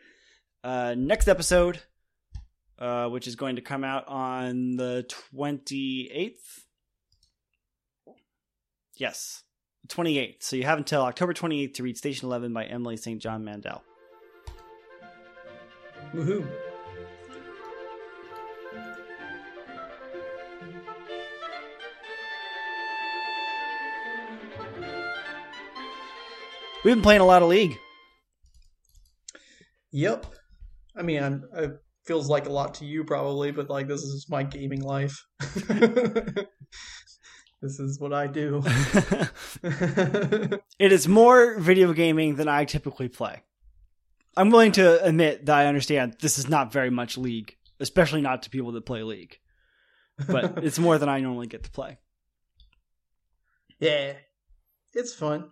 uh, next episode. Uh, which is going to come out on the twenty-eighth. Yes, twenty-eighth. So you have until October twenty-eighth to read Station Eleven by Emily Saint John Mandel. Woohoo! We've been playing a lot of League. Yep. I mean, I'm... I... feels like a lot to you probably, but like this is my gaming life. This is what I do. It is more video gaming than I typically play. I'm willing to admit that I understand this is not very much League, especially not to people that play League. But it's more than I normally get to play. Yeah. It's fun.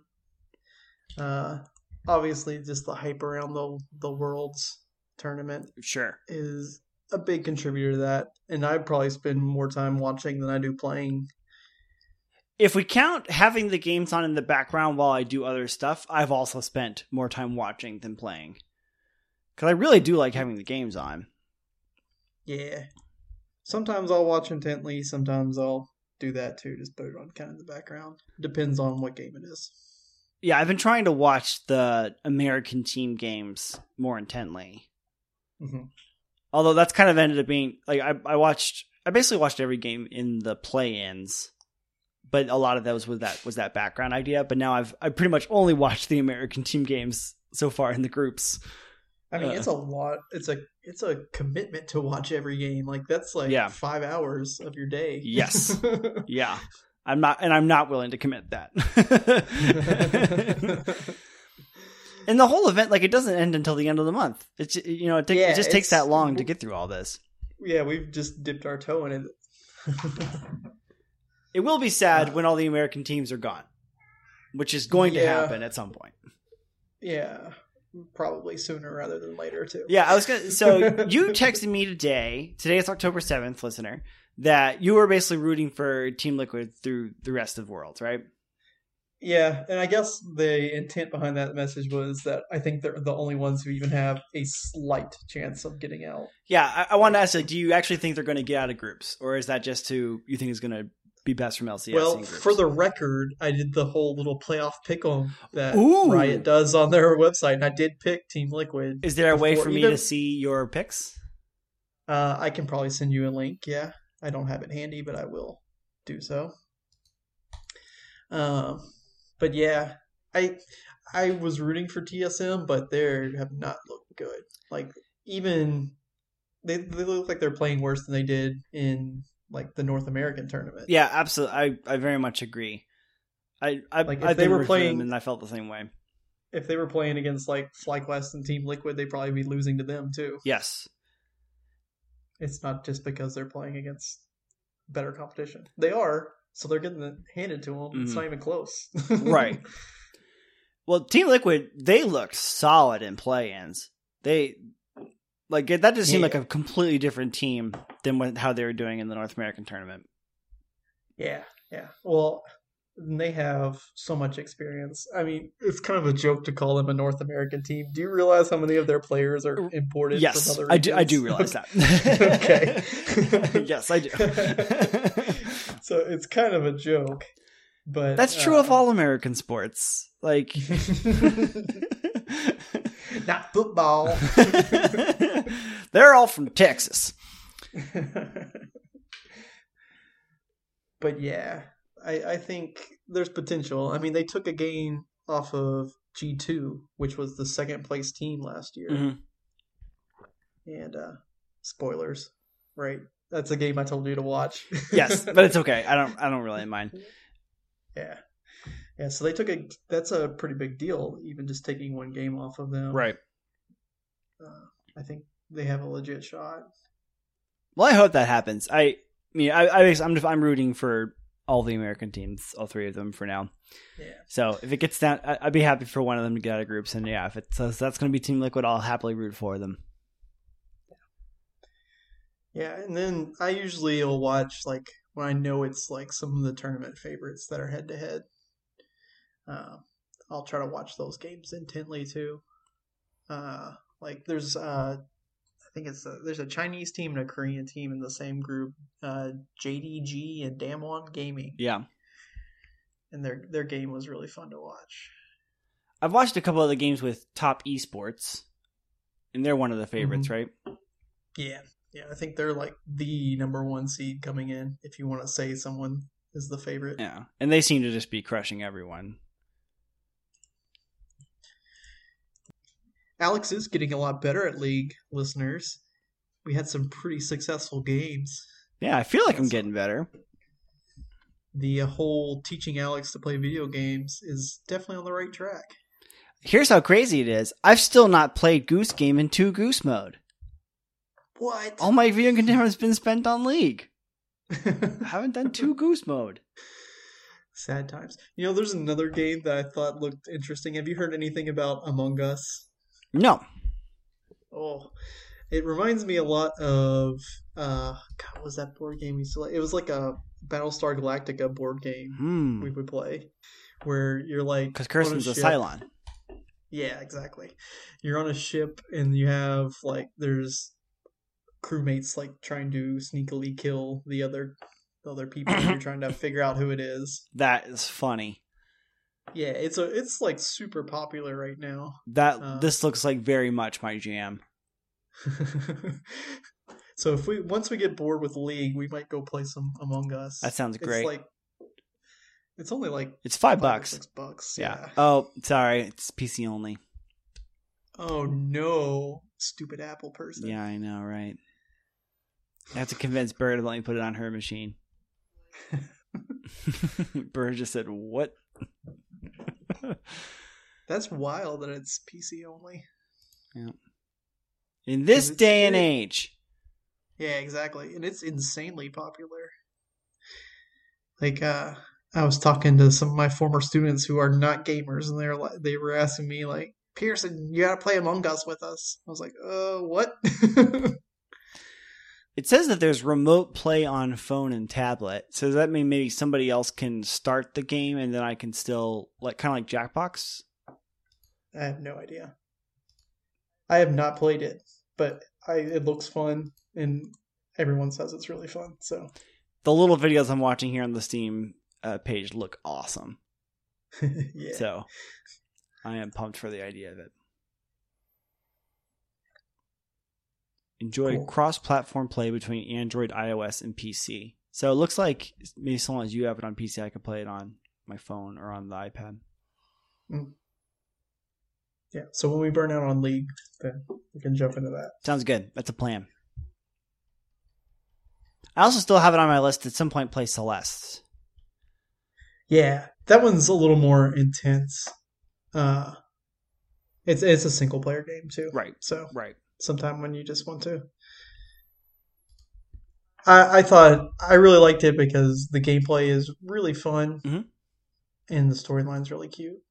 Uh, obviously just the hype around the the worlds tournament sure is a big contributor to that, and I probably spend more time watching than I do playing. If we count having the games on in the background while I do other stuff, I've also spent more time watching than playing, because I really do like having the games on. Yeah, sometimes I'll watch intently, sometimes I'll do that too, just put it on kind of the background. Depends on what game it is. Yeah, I've been trying to watch the American team games more intently. Mm-hmm. Although that's kind of ended up being like I, I watched I basically watched every game in the play-ins, but a lot of those was that was that background idea. But now I've I pretty much only watched the American team games so far in the groups. I mean, uh, it's a lot. It's a it's a commitment to watch every game. Like that's like yeah. five hours of your day. Yes. Yeah. I'm not, and I'm not willing to commit that. And the whole event, like, it doesn't end until the end of the month. It's, you know, it, take, yeah, it just takes that long to get through all this. Yeah, we've just dipped our toe in it. It will be sad when all the American teams are gone, which is going yeah. to happen at some point. Yeah, probably sooner rather than later, too. Yeah, I was gonna. So you texted me today. Today is October seventh, listener. That you were basically rooting for Team Liquid through the rest of Worlds, right? Yeah, and I guess the intent behind that message was that I think they're the only ones who even have a slight chance of getting out. Yeah, I, I wanted to ask, like, do you actually think they're going to get out of groups? Or is that just who you think is going to be best from L C S? Well, for the record, I did the whole little playoff pick 'em that Ooh. Riot does on their website, and I did pick Team Liquid. Is there a way for me even, to see your picks? Uh, I can probably send you a link, yeah. I don't have it handy, but I will do so. Um... But yeah, I I was rooting for T S M, but they have not looked good. Like, even they they look like they're playing worse than they did in like the North American tournament. Yeah, absolutely. I, I very much agree. I I like if I've they were playing, and I felt the same way. If they were playing against like FlyQuest and Team Liquid, they'd probably be losing to them too. Yes, it's not just because they're playing against better competition. They are. So they're getting it handed to them. Mm-hmm. It's not even close. Right. Well, Team Liquid, they looked solid in play-ins. They like that just seemed yeah. like a completely different team than what, how they were doing in the North American tournament. Yeah, yeah. Well, they have so much experience. I mean, it's kind of a joke to call them a North American team. Do you realize how many of their players are imported yes, from other regions? Yes, I do, I do realize that. Okay. Yes, I do. So it's kind of a joke, but that's true uh, of all American sports. Like, not football. They're all from Texas. But yeah, I, I think there's potential. I mean, they took a game off of G two, which was the second place team last year. Mm-hmm. And uh, spoilers, right? That's a game I told you to watch. Yes, but it's okay. I don't I don't really mind. Yeah. Yeah, so they took a... That's a pretty big deal, even just taking one game off of them. Right. Uh, I think they have a legit shot. Well, I hope that happens. I mean, I, I, I'm I'm rooting for all the American teams, all three of them for now. Yeah. So if it gets down... I, I'd be happy for one of them to get out of groups. And yeah, if it's, so that's going to be Team Liquid, I'll happily root for them. Yeah, and then I usually will watch, like, when I know it's, like, some of the tournament favorites that are head-to-head. Uh, I'll try to watch those games intently, too. Uh, like, there's, uh, I think it's, a, there's a Chinese team and a Korean team in the same group, uh, J D G and Damwon Gaming. Yeah. And their their game was really fun to watch. I've watched a couple of the games with Top Esports, and they're one of the favorites, mm-hmm. right? Yeah. Yeah, I think they're like the number one seed coming in, if you want to say someone is the favorite. Yeah, and they seem to just be crushing everyone. Alex is getting a lot better at League, listeners. We had some pretty successful games. Yeah, I feel like I'm getting better. The whole teaching Alex to play video games is definitely on the right track. Here's how crazy it is. I've still not played Goose Game in two Goose mode. What? All my video content has been spent on League. I haven't done two Goose mode. Sad times. You know, there's another game that I thought looked interesting. Have you heard anything about Among Us? No. Oh, it reminds me a lot of uh, God, what was that board game we used to like? It was like a Battlestar Galactica board game hmm. we would play, where you're like, because Kirsten's a Cylon. Yeah, exactly. You're on a ship, and you have like there's. crewmates like trying to sneakily kill the other the other people. You're trying to figure out who it is. That is funny. Yeah, it's a it's like super popular right now. That uh, this looks like very much my jam. So if we once we get bored with League, we might go play some Among Us. That sounds great. It's like it's only like it's five, five bucks. Six bucks. Yeah. yeah. Oh, sorry, it's P C only. Oh no, stupid Apple person. Yeah, I know, right? I have to convince Bird to let me put it on her machine. Bird just said, what? That's wild that it's P C only. Yeah. In this day and age. Yeah, exactly. And it's insanely popular. Like, uh, I was talking to some of my former students who are not gamers, and they were, like, they were asking me, like, Pearson, you gotta play Among Us with us. I was like, uh, what? It says that there's remote play on phone and tablet. So does that mean maybe somebody else can start the game and then I can still, like, kind of like Jackbox? I have no idea. I have not played it, but I, it looks fun, and everyone says it's really fun. So the little videos I'm watching here on the Steam uh, page look awesome. Yeah. So I am pumped for the idea of it. Enjoy cool. cross-platform play between Android, iOS, and P C. So it looks like maybe so long as you have it on P C, I can play it on my phone or on the iPad. Mm. Yeah, so when we burn out on League, then we can jump into that. Sounds good. That's a plan. I also still have it on my list to at some point play Celeste. Yeah, that one's a little more intense. Uh, it's it's a single-player game, too. Right, so right. Sometime when you just want to. I I thought I really liked it because the gameplay is really fun, mm-hmm. and the storyline's really cute.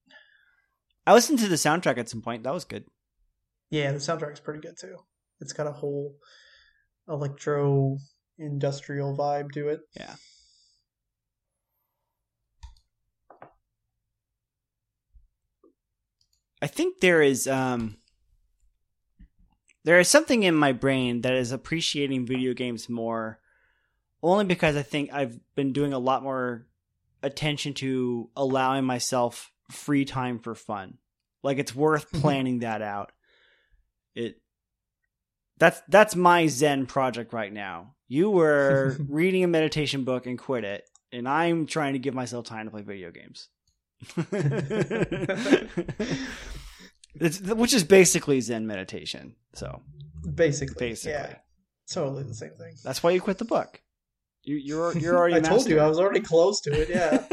I listened to the soundtrack at some point. That was good. Yeah, the soundtrack's pretty good too. It's got a whole electro industrial vibe to it. Yeah. I think there is um There is something in my brain that is appreciating video games more, only because I think I've been doing a lot more attention to allowing myself free time for fun. Like, it's worth planning that out. It that's that's my Zen project right now. You were reading a meditation book and quit it, and I'm trying to give myself time to play video games. It's, which is basically Zen meditation. So basically, basically, yeah, totally the same thing. That's why you quit the book. You, you're you're already. I told you it. I was already close to it. Yeah.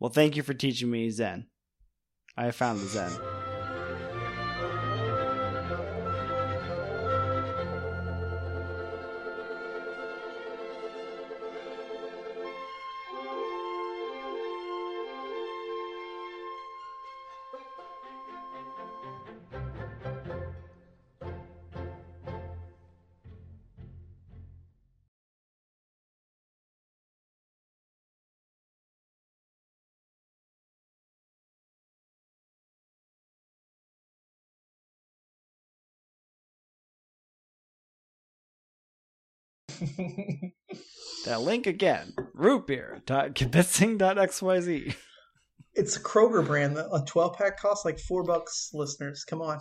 Well, thank you for teaching me Zen. I have found the Zen. That link again, root beer dot convincing dot x y z. It's a Kroger brand. A twelve pack costs like four bucks, listeners. Come on.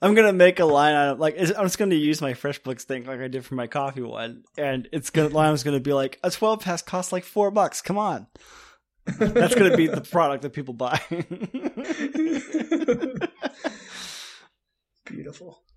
I'm going to make a line out of, like, I'm just going to use my FreshBooks thing like I did for my coffee one. And it's going to, line was going to be like, a twelve pack costs like four bucks. Come on. That's going to be the product that people buy. Beautiful.